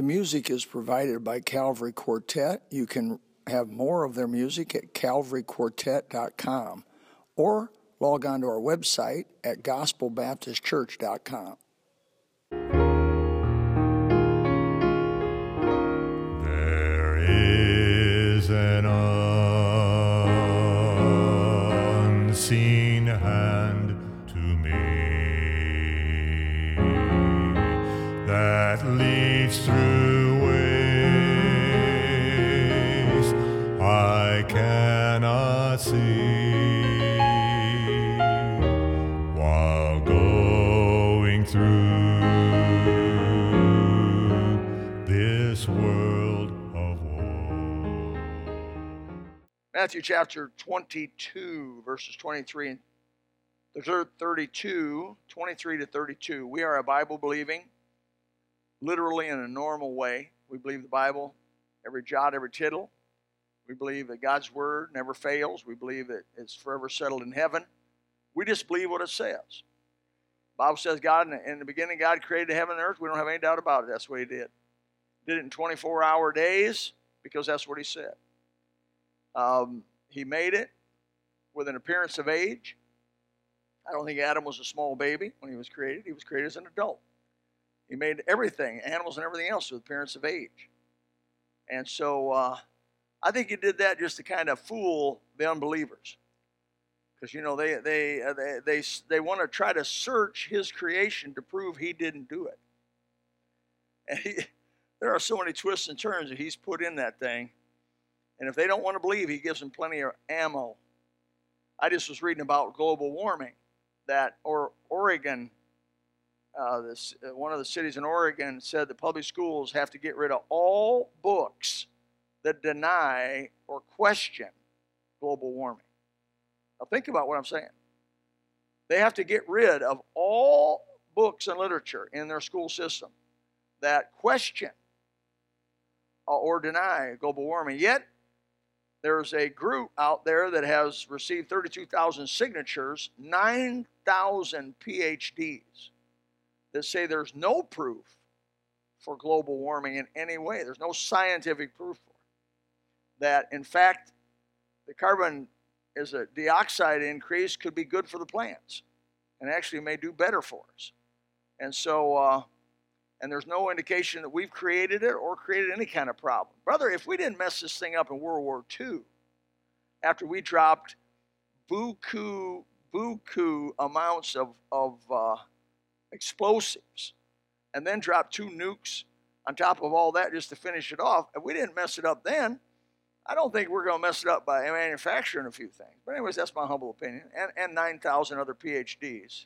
The music is provided by Calvary Quartet. You can have more of their music at calvaryquartet.com or log on to our website at GospelBaptistChurch.com. An unseen hand to me that leads through ways I cannot see, while going through this world. Matthew chapter 22, verses 23 and 32, 23 to 32. We are a Bible-believing, literally in a normal way. We believe the Bible, every jot, every tittle. We believe that God's word never fails. We believe that it's forever settled in heaven. We just believe what it says. The Bible says God, in the beginning, God created heaven and earth. We don't have any doubt about it. That's what he did. Did it in 24-hour days because that's what he said. He made it with an appearance of age. I don't think Adam was a small baby when he was created. He was created as an adult. He made everything, animals and everything else, with appearance of age. And so I think he did that just to kind of fool the unbelievers, because you know they want to try to search his creation to prove he didn't do it. And there are so many twists and turns that he's put in that thing. And if they don't want to believe, he gives them plenty of ammo. I just was reading about global warming, that Oregon, one of the cities in Oregon, said that public schools have to get rid of all books that deny or question global warming. Now think about what I'm saying. They have to get rid of all books and literature in their school system that question or deny global warming. Yet, there's a group out there that has received 32,000 signatures, 9,000 PhDs, that say there's no proof for global warming in any way. There's no scientific proof for it. That, in fact, the carbon dioxide increase could be good for the plants and actually may do better for us. And so, and there's no indication that we've created it or created any kind of problem. Brother, if we didn't mess this thing up in World War II, after we dropped buku amounts of explosives, and then dropped 2 nukes on top of all that just to finish it off, if we didn't mess it up then, I don't think we're going to mess it up by manufacturing a few things. But anyways, that's my humble opinion, and 9,000 other PhDs.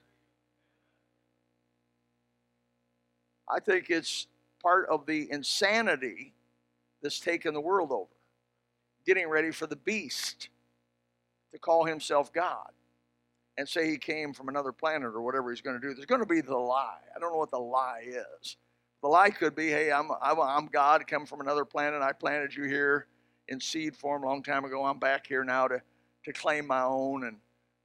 I think it's part of the insanity that's taken the world over, getting ready for the beast to call himself God and say he came from another planet or whatever he's going to do. There's going to be the lie. I don't know what the lie is. The lie could be, hey, I'm God, come from another planet. I planted you here in seed form a long time ago. I'm back here now to claim my own. And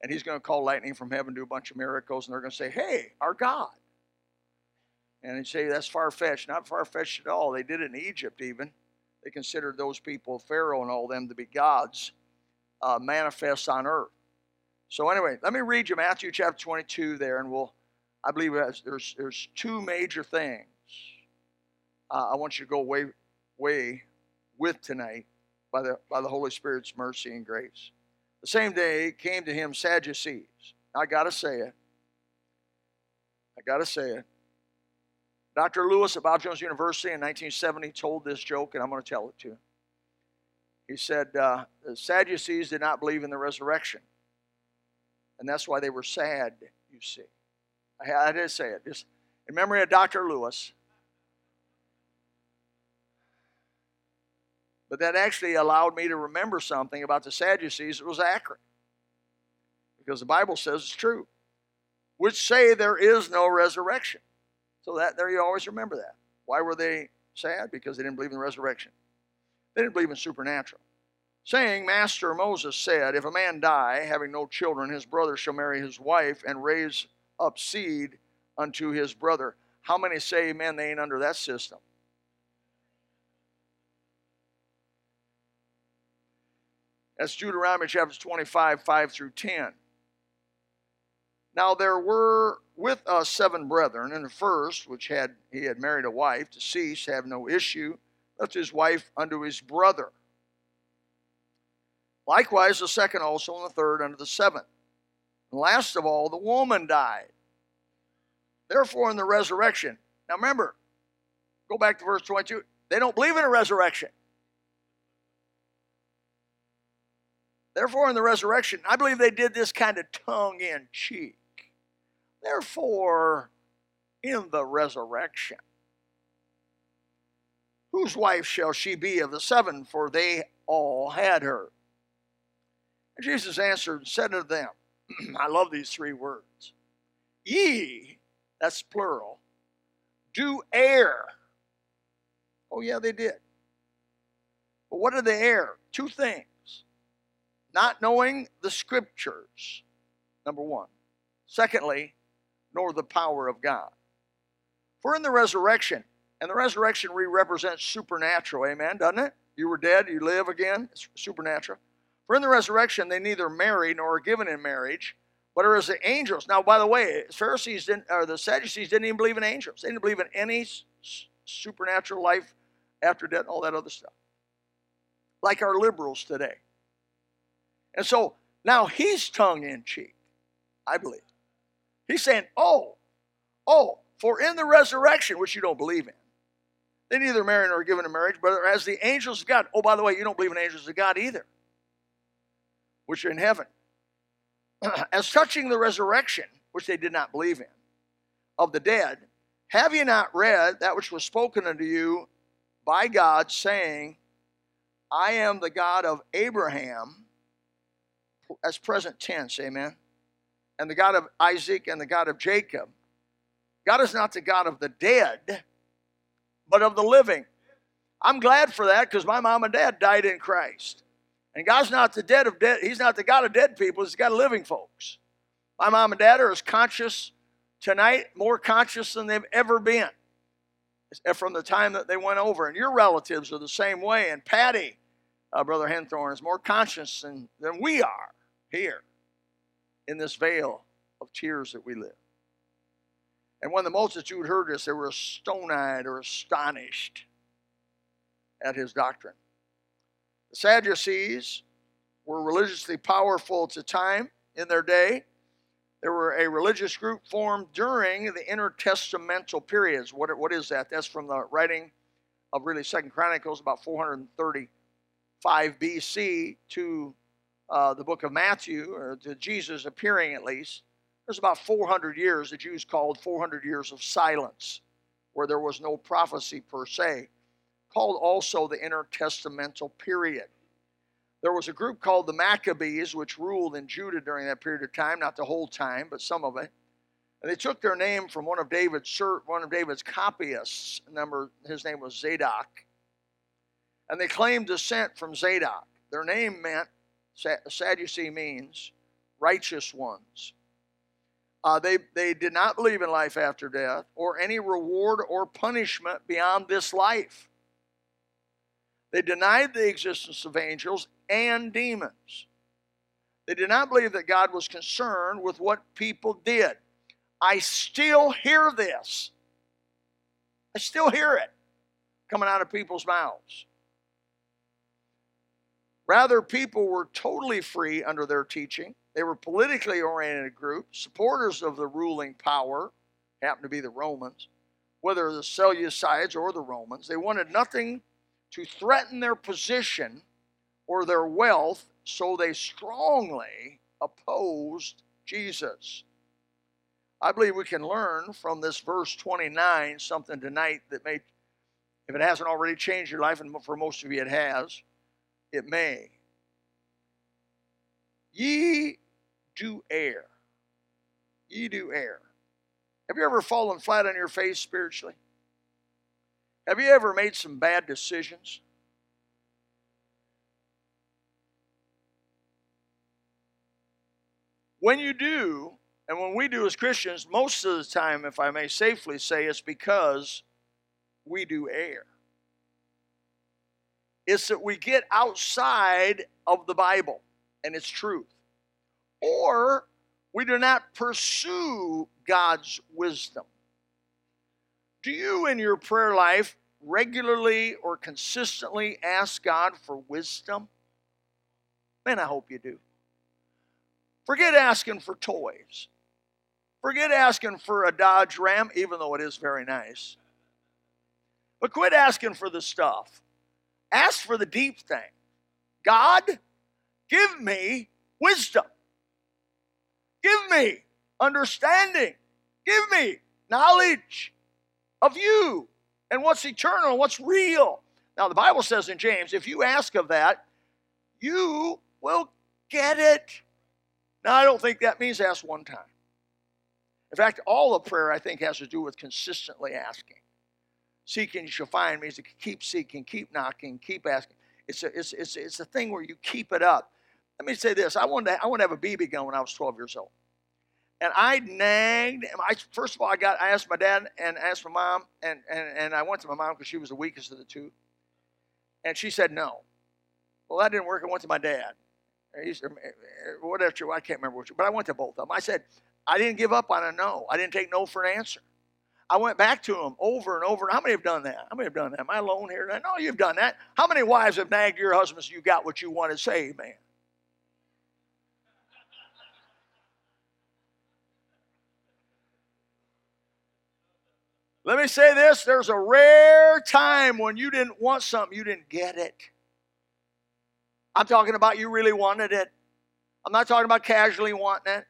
he's going to call lightning from heaven, do a bunch of miracles, and they're going to say, hey, our God. And they say that's far-fetched. Not far-fetched at all. They did it in Egypt even. They considered those people, Pharaoh and all them, to be gods manifest on earth. So anyway, let me read you Matthew chapter 22 there, and I believe there's 2 major things I want you to go away with tonight by the Holy Spirit's mercy and grace. The same day came to him Sadducees. I got to say it. Dr. Lewis at Bob Jones University in 1970 told this joke, and I'm going to tell it to you. He said, the Sadducees did not believe in the resurrection, and that's why they were sad, you see. I did say it. Just in memory of Dr. Lewis. But that actually allowed me to remember something about the Sadducees that was accurate, because the Bible says it's true, which say there is no resurrection. So that there, you always remember that. Why were they sad? Because they didn't believe in the resurrection. They didn't believe in supernatural. Saying, Master Moses said, if a man die, having no children, his brother shall marry his wife and raise up seed unto his brother. How many say, man, they ain't under that system? That's Deuteronomy chapters 25, 5 through 10. Now there were with us 7 brethren, and the first, which he had married a wife, deceased, have no issue, left his wife unto his brother. Likewise the second also, and the third unto the seventh. And last of all, the woman died. Therefore in the resurrection. Now remember, go back to verse 22. They don't believe in a resurrection. Therefore in the resurrection, I believe they did this kind of tongue-in-cheek. Therefore in the resurrection, whose wife shall she be of the 7? For they all had her. And Jesus answered and said unto them, I love these 3 words. Ye, that's plural, do err. Oh yeah, they did. But what did they err? 2 things. Not knowing the scriptures, number 1. Secondly, nor the power of God. For in the resurrection, and the resurrection represents supernatural, amen, doesn't it? You were dead, you live again, it's supernatural. For in the resurrection, they neither marry nor are given in marriage, but are as the angels. Now, by the way, the Sadducees didn't even believe in angels. They didn't believe in any supernatural life after death, all that other stuff. Like our liberals today. And so now he's tongue in cheek, I believe. He's saying, for in the resurrection, which you don't believe in, they neither marry nor are given in marriage, but as the angels of God. Oh, by the way, you don't believe in angels of God either, which are in heaven. As touching the resurrection, which they did not believe in, of the dead, have you not read that which was spoken unto you by God, saying, I am the God of Abraham, as present tense, amen, and the God of Isaac and the God of Jacob. God is not the God of the dead, but of the living. I'm glad for that because my mom and dad died in Christ. And God's not the dead of dead. He's not the God of dead people. He's the God of living folks. My mom and dad are as conscious tonight, more conscious than they've ever been from the time that they went over. And your relatives are the same way. And Patty, Brother Henthorne, is more conscious than we are here in this vale of tears that we live. And when the multitude heard this, they were stone-eyed or astonished at his doctrine. The Sadducees were religiously powerful at the time in their day. They were a religious group formed during the intertestamental periods. What is that? That's from the writing of really 2 Chronicles, about 435 BC to the book of Matthew, or to Jesus appearing at least. There's about 400 years, the Jews called 400 years of silence, where there was no prophecy per se, called also the intertestamental period. There was a group called the Maccabees, which ruled in Judah during that period of time, not the whole time, but some of it. And they took their name from one of David's copyists. Remember, his name was Zadok. And they claimed descent from Zadok. Their name meant, Sadducee means, righteous ones. They did not believe in life after death or any reward or punishment beyond this life. They denied the existence of angels and demons. They did not believe that God was concerned with what people did. I still hear this. I still hear it coming out of people's mouths. Rather, people were totally free under their teaching. They were politically oriented groups, supporters of the ruling power, happened to be the Romans, whether the Seleucids or the Romans. They wanted nothing to threaten their position or their wealth, so they strongly opposed Jesus. I believe we can learn from this verse 29 something tonight that may, if it hasn't already changed your life, and for most of you it has, it may. Ye do err. Ye do err. Have you ever fallen flat on your face spiritually? Have you ever made some bad decisions? When you do, and when we do as Christians, most of the time, if I may safely say, it's because we do err. It's that we get outside of the Bible and its truth. Or we do not pursue God's wisdom. Do you in your prayer life regularly or consistently ask God for wisdom? Man, I hope you do. Forget asking for toys. Forget asking for a Dodge Ram, even though it is very nice. But quit asking for the stuff. Ask for the deep thing. God, give me wisdom. Give me understanding. Give me knowledge of you and what's eternal, what's real. Now, the Bible says in James, if you ask of that, you will get it. Now, I don't think that means ask one time. In fact, all of prayer, I think, has to do with consistently asking. Seeking, you shall find, means to keep seeking, keep knocking, keep asking. It's a thing where you keep it up. Let me say this. I wanted to have a BB gun when I was 12 years old. And I nagged. First of all, I asked my dad and asked my mom, and I went to my mom because she was the weakest of the two. And she said no. Well, that didn't work. I went to my dad. Whatever, I can't remember which, but I went to both of them. I said, I didn't give up on a no. I didn't take no for an answer. I went back to him over and over. How many have done that? How many have done that? Am I alone here? No, you've done that. How many wives have nagged your husbands, you got what you wanted? Say amen. Let me say this. There's a rare time when you didn't want something, you didn't get it. I'm talking about you really wanted it. I'm not talking about casually wanting it.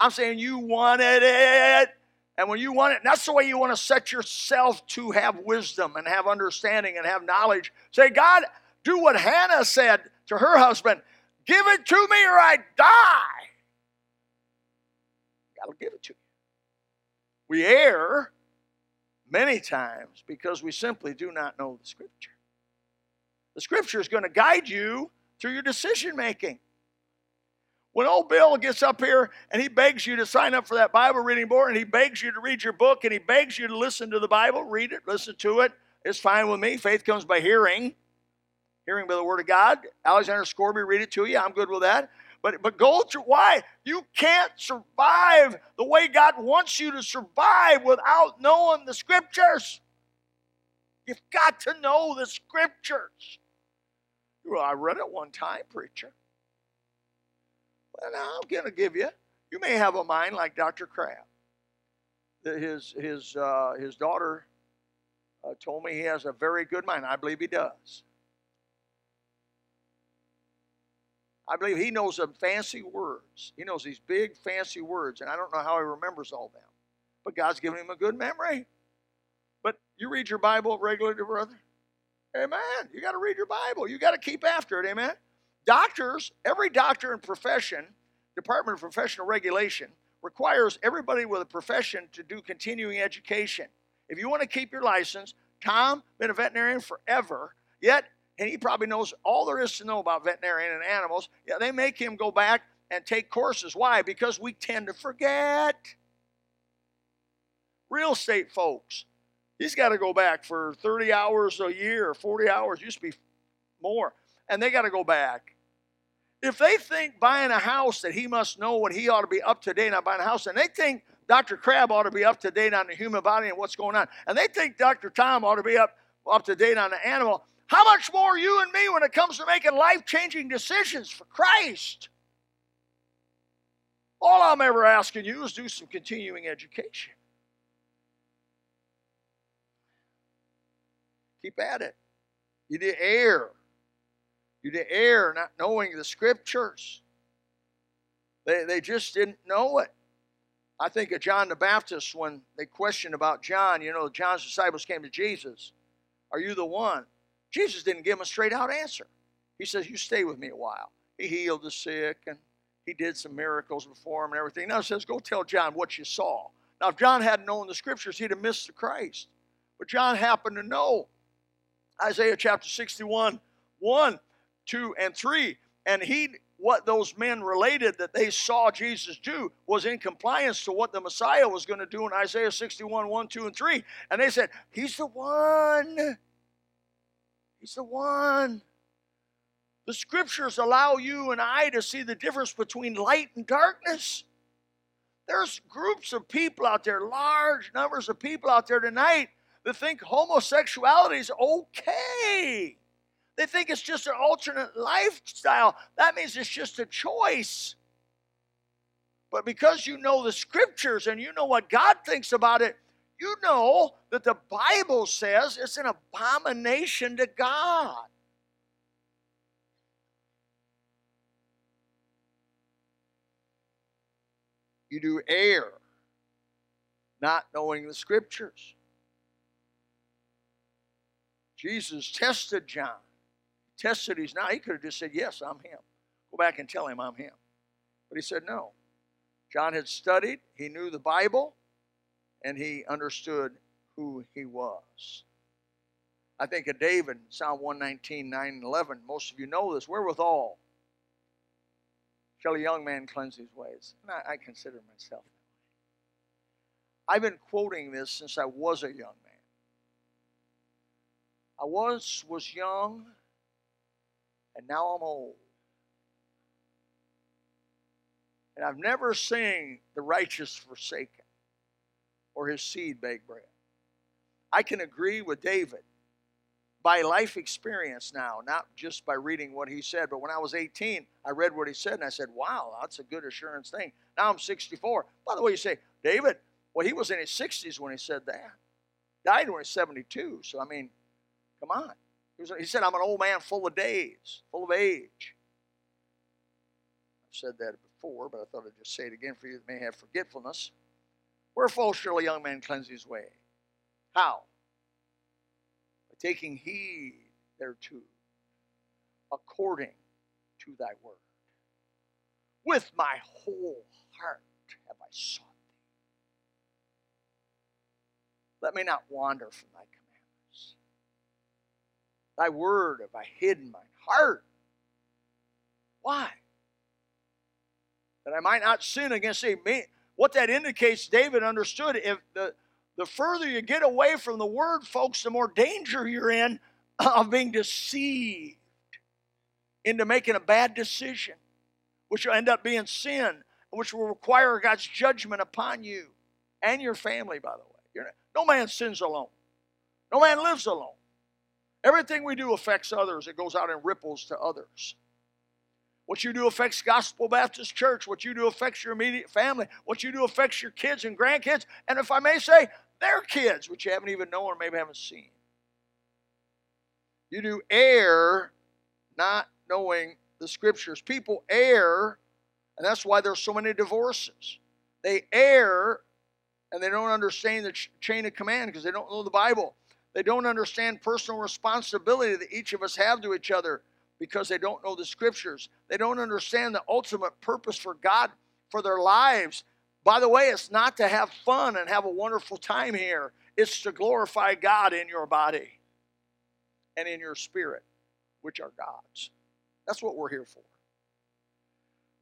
I'm saying you wanted it. And when you want it, that's the way you want to set yourself to have wisdom and have understanding and have knowledge. Say, God, do what Hannah said to her husband. Give it to me or I die. God will give it to you. We err many times because we simply do not know the Scripture. The Scripture is going to guide you through your decision making. When old Bill gets up here and he begs you to sign up for that Bible reading board and he begs you to read your book and he begs you to listen to the Bible, read it, listen to it, it's fine with me. Faith comes by hearing. Hearing by the Word of God. Alexander Scorby, read it to you. I'm good with that. But go through. Why? You can't survive the way God wants you to survive without knowing the Scriptures. You've got to know the Scriptures. Well, I read it one time, preacher. Well, now I'm going to give you. You may have a mind like Dr. Crabb. His daughter told me he has a very good mind. I believe he does. I believe he knows some fancy words. He knows these big fancy words, and I don't know how he remembers all them. But God's given him a good memory. But you read your Bible regularly, brother? Amen. You got to read your Bible. You got to keep after it. Amen. Doctors, every doctor and profession, Department of Professional Regulation, requires everybody with a profession to do continuing education. If you want to keep your license, Tom, been a veterinarian forever, yet, and he probably knows all there is to know about veterinarian and animals, yet they make him go back and take courses. Why? Because we tend to forget. Real estate folks, he's got to go back for 30 hours a year, 40 hours, used to be more. And they got to go back. If they think buying a house that he must know what he ought to be up to date on buying a house, and they think Dr. Crabb ought to be up to date on the human body and what's going on, and they think Dr. Tom ought to be up to date on the animal, how much more you and me when it comes to making life-changing decisions for Christ? All I'm ever asking you is do some continuing education. Keep at it. You did err. You didn't err not knowing the Scriptures. They just didn't know it. I think of John the Baptist when they questioned about John. You know, John's disciples came to Jesus. Are you the one? Jesus didn't give them a straight out answer. He says, you stay with me a while. He healed the sick and he did some miracles before him and everything. Now he says, go tell John what you saw. Now if John hadn't known the Scriptures, he'd have missed the Christ. But John happened to know. Isaiah chapter 61, 1. 2 and 3, and what those men related that they saw Jesus do was in compliance to what the Messiah was going to do in Isaiah 61, 1, 2, and 3. And they said, he's the one. He's the one. The scriptures allow you and I to see the difference between light and darkness. There's groups of people out there, large numbers of people out there tonight that think homosexuality is okay. They think it's just an alternate lifestyle. That means it's just a choice. But because you know the scriptures and you know what God thinks about it, you know that the Bible says it's an abomination to God. You do err, not knowing the scriptures. Jesus tested John. He tested his now. He could have just said, yes, I'm him. Go back and tell him I'm him. But he said no. John had studied. He knew the Bible. And he understood who he was. I think of David, Psalm 119, 9 and 11. Most of you know this. Wherewithal shall a young man cleanse his ways? And I consider myself. I've been quoting this since I was a young man. I once was young, and now I'm old. And I've never seen the righteous forsaken or his seed bake bread. I can agree with David by life experience now, not just by reading what he said, but when I was 18, I read what he said, and I said, wow, that's a good assurance thing. Now I'm 64. By the way, you say, David, well, he was in his 60s when he said that. Died when he was 72, so I mean, come on. He said, I'm an old man full of days, full of age. I've said that before, but I thought I'd just say it again for you that may have forgetfulness. Wherefore shall a young man cleanse his way? How? By taking heed thereto, according to thy word. With my whole heart have I sought thee. Let me not wander from thy commandments. Thy word have I hidden mine heart. Why? That I might not sin against thee. What that indicates, David understood, if the further you get away from the word, folks, the more danger you're in of being deceived into making a bad decision, which will end up being sin, which will require God's judgment upon you and your family, by the way. No man sins alone. No man lives alone. Everything we do affects others. It goes out in ripples to others. What you do affects Gospel Baptist Church. What you do affects your immediate family. What you do affects your kids and grandkids. And if I may say, their kids, which you haven't even known or maybe haven't seen. You do err not knowing the scriptures. People err, and that's why there's so many divorces. They err, and they don't understand the chain of command because they don't know the Bible. They don't understand personal responsibility that each of us have to each other, because they don't know the scriptures. They don't understand the ultimate purpose for God for their lives. By the way, it's not to have fun and have a wonderful time here. It's to glorify God in your body and in your spirit, which are God's. That's what we're here for.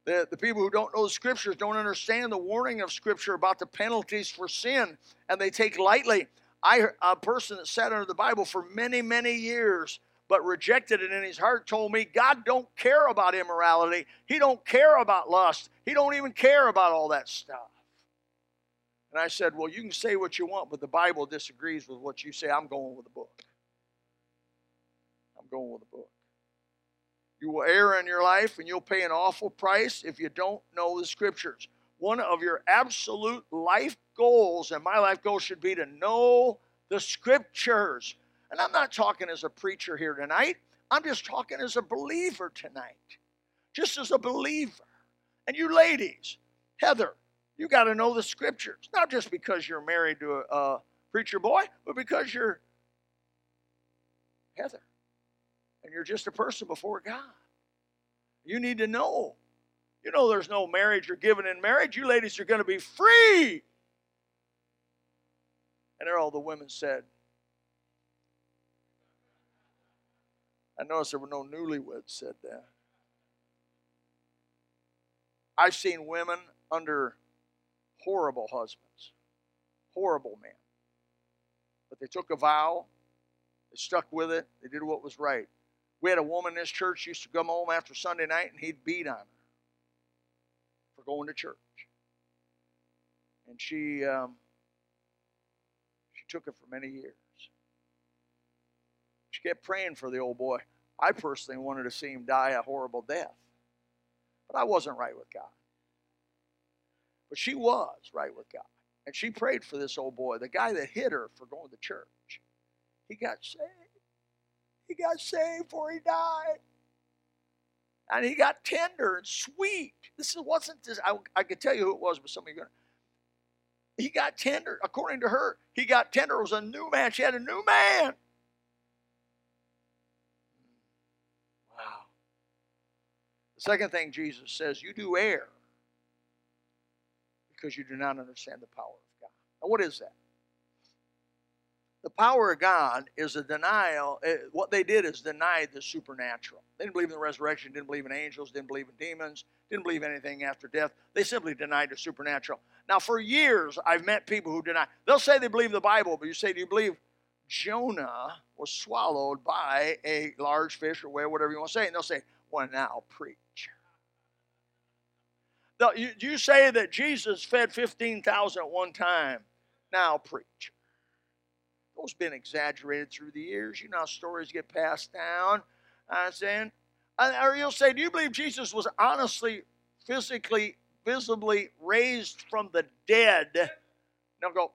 The people who don't know the scriptures don't understand the warning of scripture about the penalties for sin, and they take lightly. A person that sat under the Bible for many, many years but rejected it in his heart, told me God don't care about immorality. He don't care about lust. He don't even care about all that stuff. And I said, well, you can say what you want, but the Bible disagrees with what you say. I'm going with the book. I'm going with the book. You will err in your life, and you'll pay an awful price if you don't know the scriptures. One of your absolute life goals, and my life goal should be to know the scriptures. And I'm not talking as a preacher here tonight. I'm just talking as a believer tonight. Just as a believer. And you ladies, Heather, you got to know the scriptures. Not just because you're married to a preacher boy, but because you're Heather. And you're just a person before God. You need to know. You know there's no marriage or given in marriage. You ladies are going to be free. And there all the women said, I noticed there were no newlyweds said that. I've seen women under horrible husbands, horrible men. But they took a vow, they stuck with it, they did what was right. We had a woman in this church used to come home after Sunday night and he'd beat on her for going to church. And she took it for many years. She kept praying for the old boy. I personally wanted to see him die a horrible death. But I wasn't right with God. But she was right with God. And she prayed for this old boy. The guy that hit her for going to church. He got saved. He got saved before he died. And he got tender and sweet. This wasn't this. I could tell you who it was, but some of you are going to. He got tender. According to her, he got tender. It was a new man. She had a new man. Wow. The second thing Jesus says, you do err because you do not understand the power of God. Now, what is that? The power of God is a denial. What they did is denied the supernatural. They didn't believe in the resurrection, didn't believe in angels, didn't believe in demons, didn't believe anything after death. They simply denied the supernatural. Now, for years, I've met people who deny. They'll say they believe the Bible, but you say, do you believe Jonah was swallowed by a large fish or whale, whatever you want to say? And they'll say, well, now preach. Now, you say that Jesus fed 15,000 at one time. Now preach. Those been exaggerated through the years. You know how stories get passed down. I'm saying, or you'll say, do you believe Jesus was honestly, physically, visibly raised from the dead? And they'll go,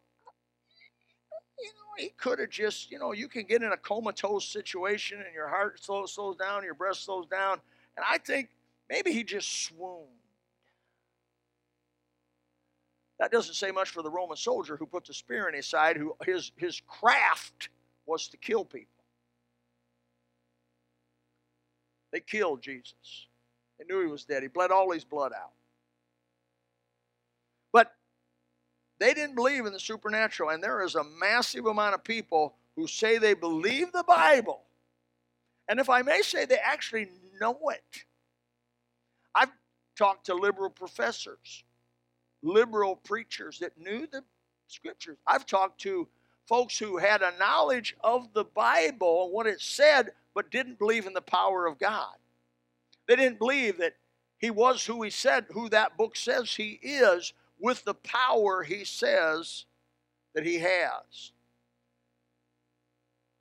you know, he could have just, you know, you can get in a comatose situation and your heart slows down, your breath slows down. And I think maybe he just swooned. That doesn't say much for the Roman soldier who put the spear in his side, who his craft was to kill people. They killed Jesus. They knew he was dead. He bled all his blood out. But they didn't believe in the supernatural, and there is a massive amount of people who say they believe the Bible. And if I may say, they actually know it. I've talked to liberal professors. Liberal preachers that knew the scriptures. I've talked to folks who had a knowledge of the Bible and what it said, but didn't believe in the power of God. They didn't believe that he was who he said, who that book says he is, with the power he says that he has.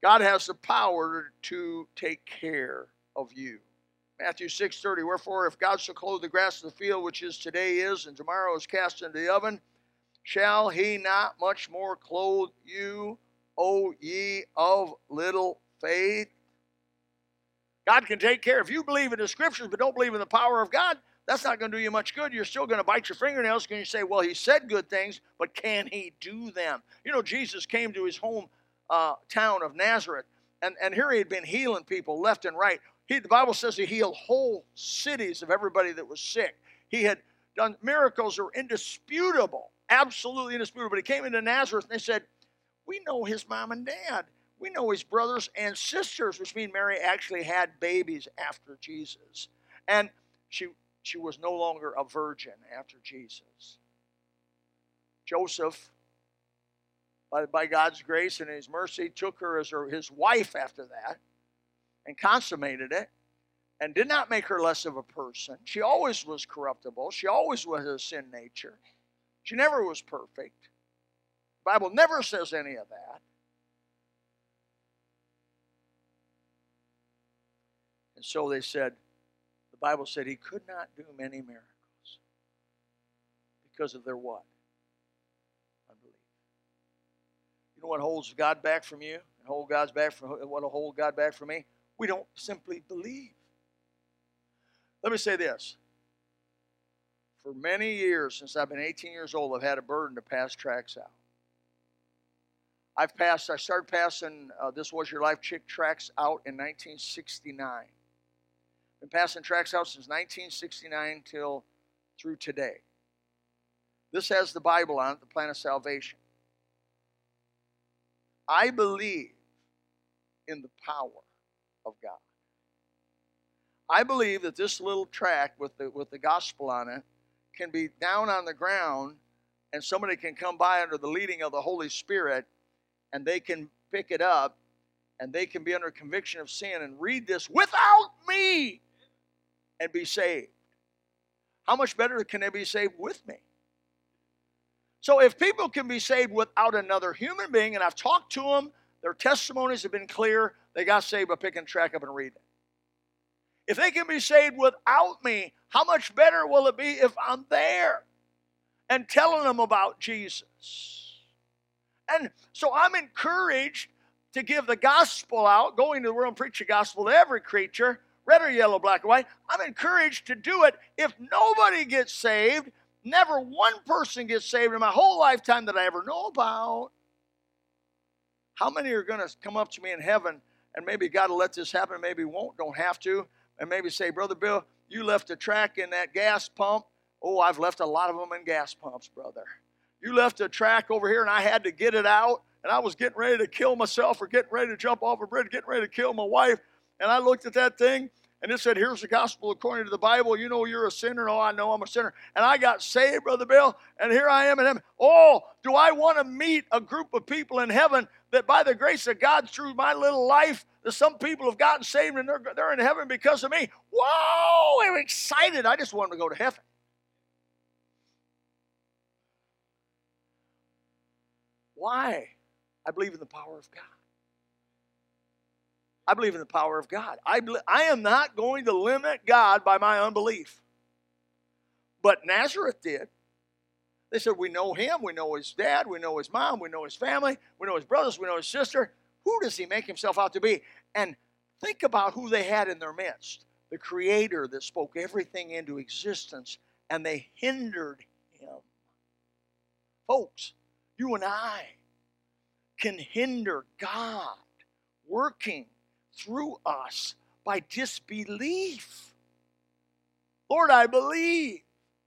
God has the power to take care of you. Matthew 6:30, wherefore, if God so clothe the grass of the field, which is today is, and tomorrow is cast into the oven, shall he not much more clothe you, O ye of little faith? God can take care. If you believe in the scriptures but don't believe in the power of God, that's not going to do you much good. You're still going to bite your fingernails and you say, well, he said good things, but can he do them? You know, Jesus came to his home town of Nazareth, and here he had been healing people left and right. The Bible says he healed whole cities of everybody that was sick. He had done miracles that were indisputable, absolutely indisputable. But he came into Nazareth and they said, we know his mom and dad. We know his brothers and sisters, which means Mary actually had babies after Jesus. And she was no longer a virgin after Jesus. Joseph, by God's grace and his mercy, took her as his wife after that. And consummated it, and did not make her less of a person. She always was corruptible. She always was a sin nature. She never was perfect. The Bible never says any of that. And so they said, the Bible said he could not do many miracles because of their what? Unbelief. You know what holds God back from you? And what'll hold God back from me? We don't simply believe. Let me say this. For many years, since I've been 18 years old, I've had a burden to pass tracts out. I started passing This Was Your Life Chick tracts out in 1969. Been passing tracts out since 1969 through today. This has the Bible on it, the plan of salvation. I believe in the power of God. I believe that this little tract with the gospel on it can be down on the ground and somebody can come by under the leading of the Holy Spirit and they can pick it up and they can be under conviction of sin and read this without me and be saved. How much better can they be saved with me? So if people can be saved without another human being, and I've talked to them, their testimonies have been clear, they got saved by picking track up and reading it. If they can be saved without me, how much better will it be if I'm there and telling them about Jesus? And so I'm encouraged to give the gospel out, going to the world and preach the gospel to every creature, red or yellow, black or white. I'm encouraged to do it. If nobody gets saved, never one person gets saved in my whole lifetime that I ever know about. How many are going to come up to me in heaven and maybe God will let this happen, maybe won't, don't have to, and maybe say, Brother Bill, you left a track in that gas pump. Oh, I've left a lot of them in gas pumps, brother. You left a track over here and I had to get it out, and I was getting ready to kill myself or getting ready to jump off a bridge, getting ready to kill my wife. And I looked at that thing, and it said, here's the gospel according to the Bible. You know you're a sinner. Oh, I know I'm a sinner. And I got saved, Brother Bill, and here I am in heaven. Oh, do I want to meet a group of people in heaven that by the grace of God through my little life, that some people have gotten saved and they're in heaven because of me. Whoa, I'm excited. I just want them to go to heaven. Why? I believe in the power of God. I believe in the power of God. I am not going to limit God by my unbelief. But Nazareth did. They said, we know him, we know his dad, we know his mom, we know his family, we know his brothers, we know his sister. Who does he make himself out to be? And think about who they had in their midst. The Creator that spoke everything into existence, and they hindered him. Folks, you and I can hinder God working through us by disbelief. Lord, I believe.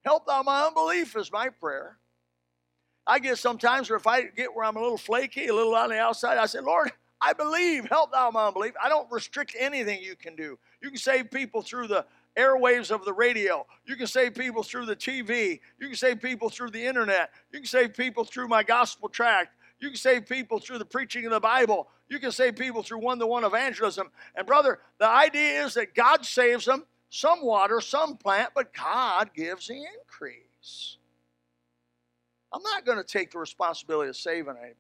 Help thou my unbelief is my prayer. I guess sometimes if I get where I'm a little flaky, a little on the outside, I say, Lord, I believe. Help thou my unbelief. I don't restrict anything you can do. You can save people through the airwaves of the radio. You can save people through the TV. You can save people through the internet. You can save people through my gospel tract. You can save people through the preaching of the Bible. You can save people through one-to-one evangelism. And brother, the idea is that God saves them, some water, some plant, but God gives the increase. I'm not going to take the responsibility of saving anybody.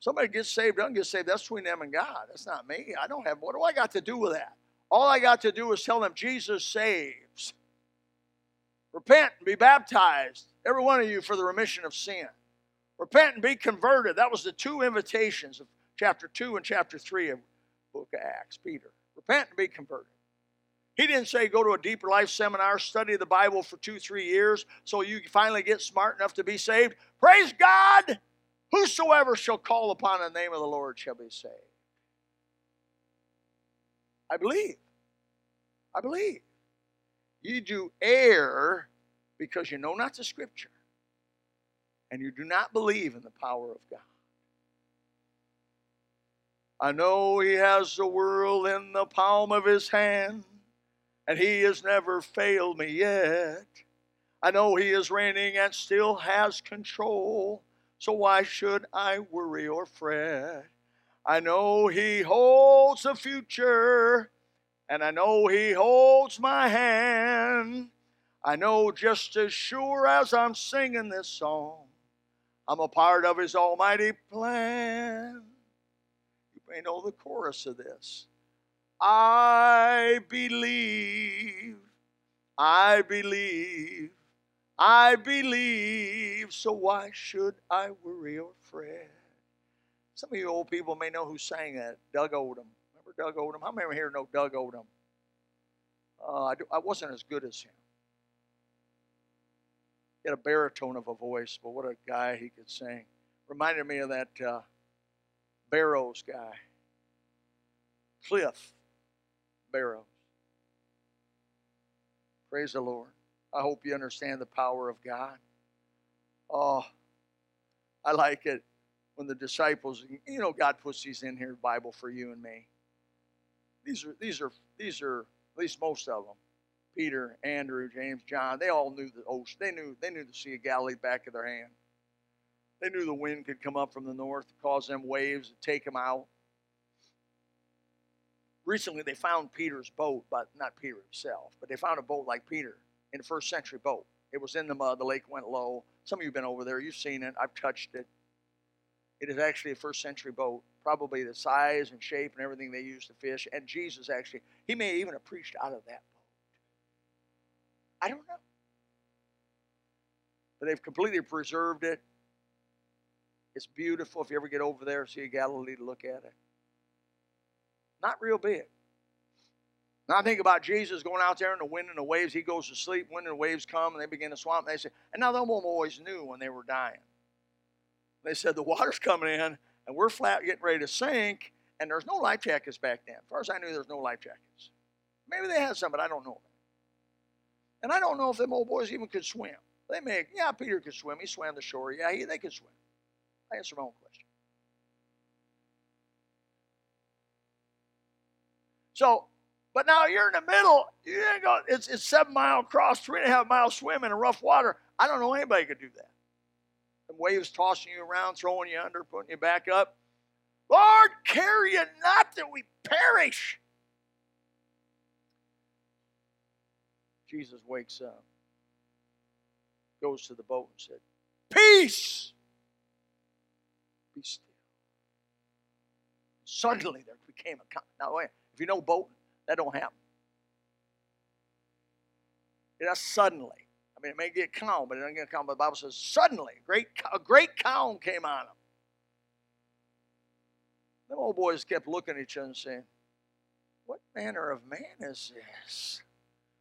Somebody gets saved, doesn't get saved, that's between them and God. That's not me. I don't have, what do I got to do with that? All I got to do is tell them Jesus saves. Repent and be baptized, every one of you, for the remission of sin. Repent and be converted. That was the two invitations of chapter 2 and chapter 3 of the book of Acts, Peter. Repent and be converted. He didn't say go to a deeper life seminar, study the Bible for 2-3 years so you finally get smart enough to be saved. Praise God! Whosoever shall call upon the name of the Lord shall be saved. I believe. I believe. You do err because you know not the Scripture. And you do not believe in the power of God. I know he has the world in the palm of his hand, and he has never failed me yet. I know he is reigning and still has control, so why should I worry or fret? I know he holds the future, and I know he holds my hand. I know just as sure as I'm singing this song, I'm a part of his almighty plan. You may know the chorus of this. I believe, so why should I worry or fret? Some of you old people may know who sang that, Doug Odom. Remember Doug Odom? How many here know Doug Odom? I wasn't as good as him. He had a baritone of a voice, but what a guy he could sing. Reminded me of that Barrows guy, Cliff Barrows. Praise the Lord. I hope you understand the power of God. Oh, I like it when the disciples, you know, God puts these in here, Bible for you and me. These are at least most of them. Peter, Andrew, James, John, they all knew the ocean. They knew the Sea of Galilee back of their hand. They knew the wind could come up from the north, cause them waves, and take them out. Recently, they found Peter's boat, but not Peter himself, but they found a boat like Peter, in a first century boat. It was in the mud. The lake went low. Some of you have been over there. You've seen it. I've touched it. It is actually a first century boat, probably the size and shape and everything they used to fish. And Jesus actually, he may even have preached out of that boat. I don't know. But they've completely preserved it. It's beautiful. If you ever get over there, Sea of Galilee, to look at it. Not real big. Now I think about Jesus going out there in the wind and the waves. He goes to sleep. Wind and the waves come, and they begin to swamp. And they say, and now the always knew when they were dying. They said, the water's coming in, and we're flat, getting ready to sink, and there's no life jackets back then. As far as I knew, there's no life jackets. Maybe they had some, but I don't know. And I don't know if them old boys even could swim. They may, yeah, Peter could swim. He swam to shore. Yeah, they could swim. I answer my own question. So, but now you're in the middle. You ain't going, it's 7 mile cross, 3.5 mile swim in a rough water. I don't know anybody could do that. The waves tossing you around, throwing you under, putting you back up. Lord, carry it not that we perish. Jesus wakes up, goes to the boat and said, peace, be still. Suddenly there became a calm. Now, wait, if you know boating, that don't happen. That's suddenly. I mean, it may get calm, but it doesn't get calm. But the Bible says, suddenly, a great calm came on them. Them old boys kept looking at each other and saying, what manner of man is this?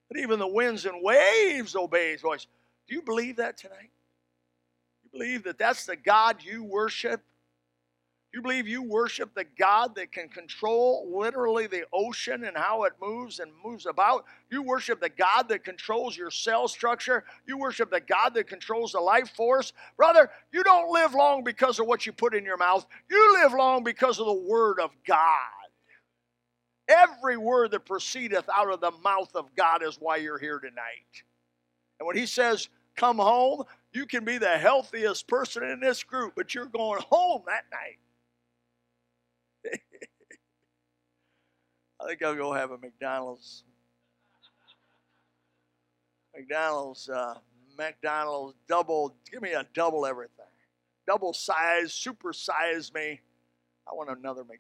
But even the winds and waves obey his voice. Do you believe that tonight? You believe that that's the God you worship? You believe you worship the God that can control literally the ocean and how it moves and moves about? You worship the God that controls your cell structure? You worship the God that controls the life force? Brother, you don't live long because of what you put in your mouth. You live long because of the Word of God. Every word that proceedeth out of the mouth of God is why you're here tonight. And when He says, come home, you can be the healthiest person in this group, but you're going home that night. I think I'll go have a McDonald's double. Give me a double everything. Double size, super size me. I want another McDonald's.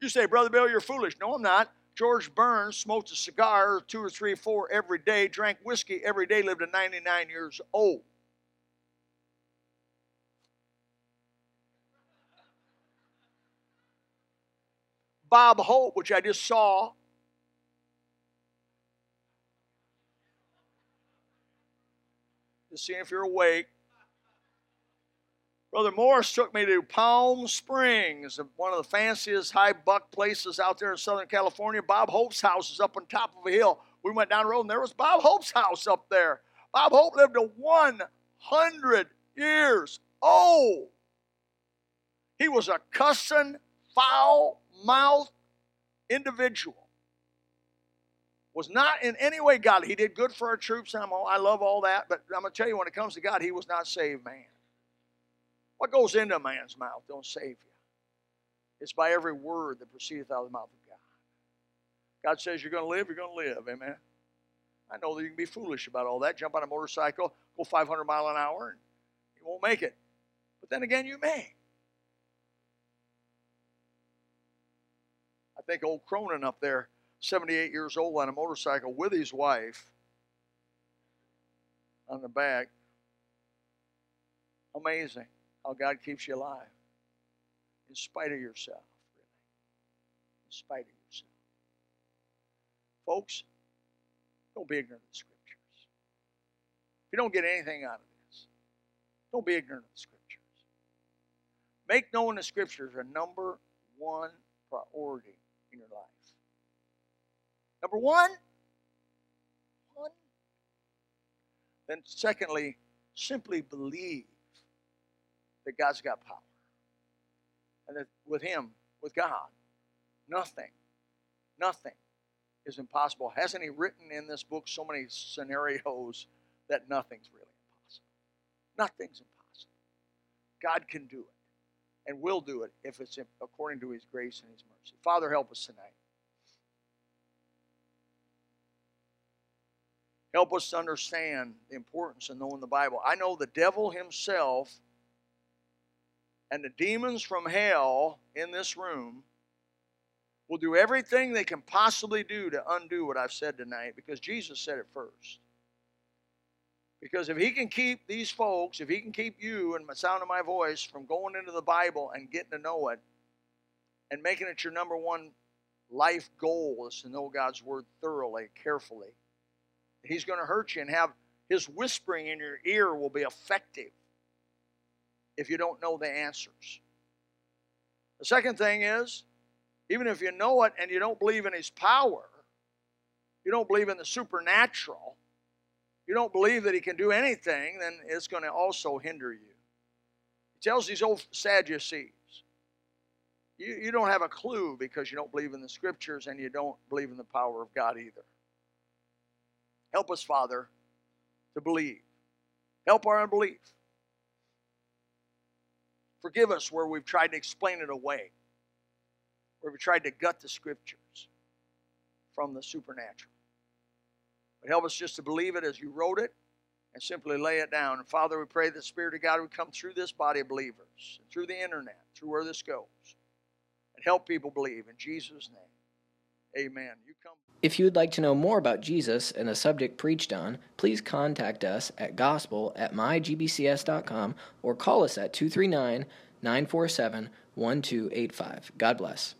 You say, Brother Bill, you're foolish. No, I'm not. George Burns smoked a cigar 2 or 3, 4 every day, drank whiskey every day, lived to 99 years old. Bob Hope, which I just saw, just seeing if you're awake. Brother Morris took me to Palm Springs, one of the fanciest high-buck places out there in Southern California. Bob Hope's house is up on top of a hill. We went down the road, and there was Bob Hope's house up there. Bob Hope lived to 100 years old. He was a cussing, foul-mouthed individual. Was not in any way godly. He did good for our troops. I love all that, but I'm going to tell you, when it comes to God, he was not saved, man. What goes into a man's mouth don't save you. It's by every word that proceedeth out of the mouth of God. God says you're going to live, you're going to live. Amen. I know that you can be foolish about all that. Jump on a motorcycle, go 500 miles an hour, and you won't make it. But then again, you may. I think old Cronin up there, 78 years old, on a motorcycle with his wife on the back. Amazing. How God keeps you alive in spite of yourself, really. In spite of yourself. Folks, don't be ignorant of the Scriptures. If you don't get anything out of this, don't be ignorant of the Scriptures. Make knowing the Scriptures a number one priority in your life. Number one. Then secondly, simply believe that God's got power. And that with Him, with God, nothing is impossible. Hasn't He written in this book so many scenarios that nothing's really impossible? Nothing's impossible. God can do it. and will do it if it's according to his grace and his mercy. Father, help us tonight. Help us to understand the importance of knowing the Bible. I know the devil himself and the demons from hell in this room will do everything they can possibly do to undo what I've said tonight, because Jesus said it first. Because if he can keep these folks, if he can keep you and the sound of my voice from going into the Bible and getting to know it and making it your number one life goal, is to know God's word thoroughly, carefully, he's going to hurt you, and have his whispering in your ear will be effective if you don't know the answers. The second thing is, even if you know it and you don't believe in his power, you don't believe in the supernatural, you don't believe that he can do anything, then it's going to also hinder you. He tells these old Sadducees, you don't have a clue because you don't believe in the scriptures and you don't believe in the power of God either. Help us, Father, to believe. Help our unbelief. Forgive us where we've tried to explain it away, where we've tried to gut the scriptures from the supernatural. But help us just to believe it as you wrote it and simply lay it down. And Father, we pray that the Spirit of God would come through this body of believers, and through the internet, through where this goes, and help people believe. In Jesus' name, amen. You come. If you would like to know more about Jesus and the subject preached on, please contact us at gospel@mygbcs.com or call us at 239-947-1285. God bless.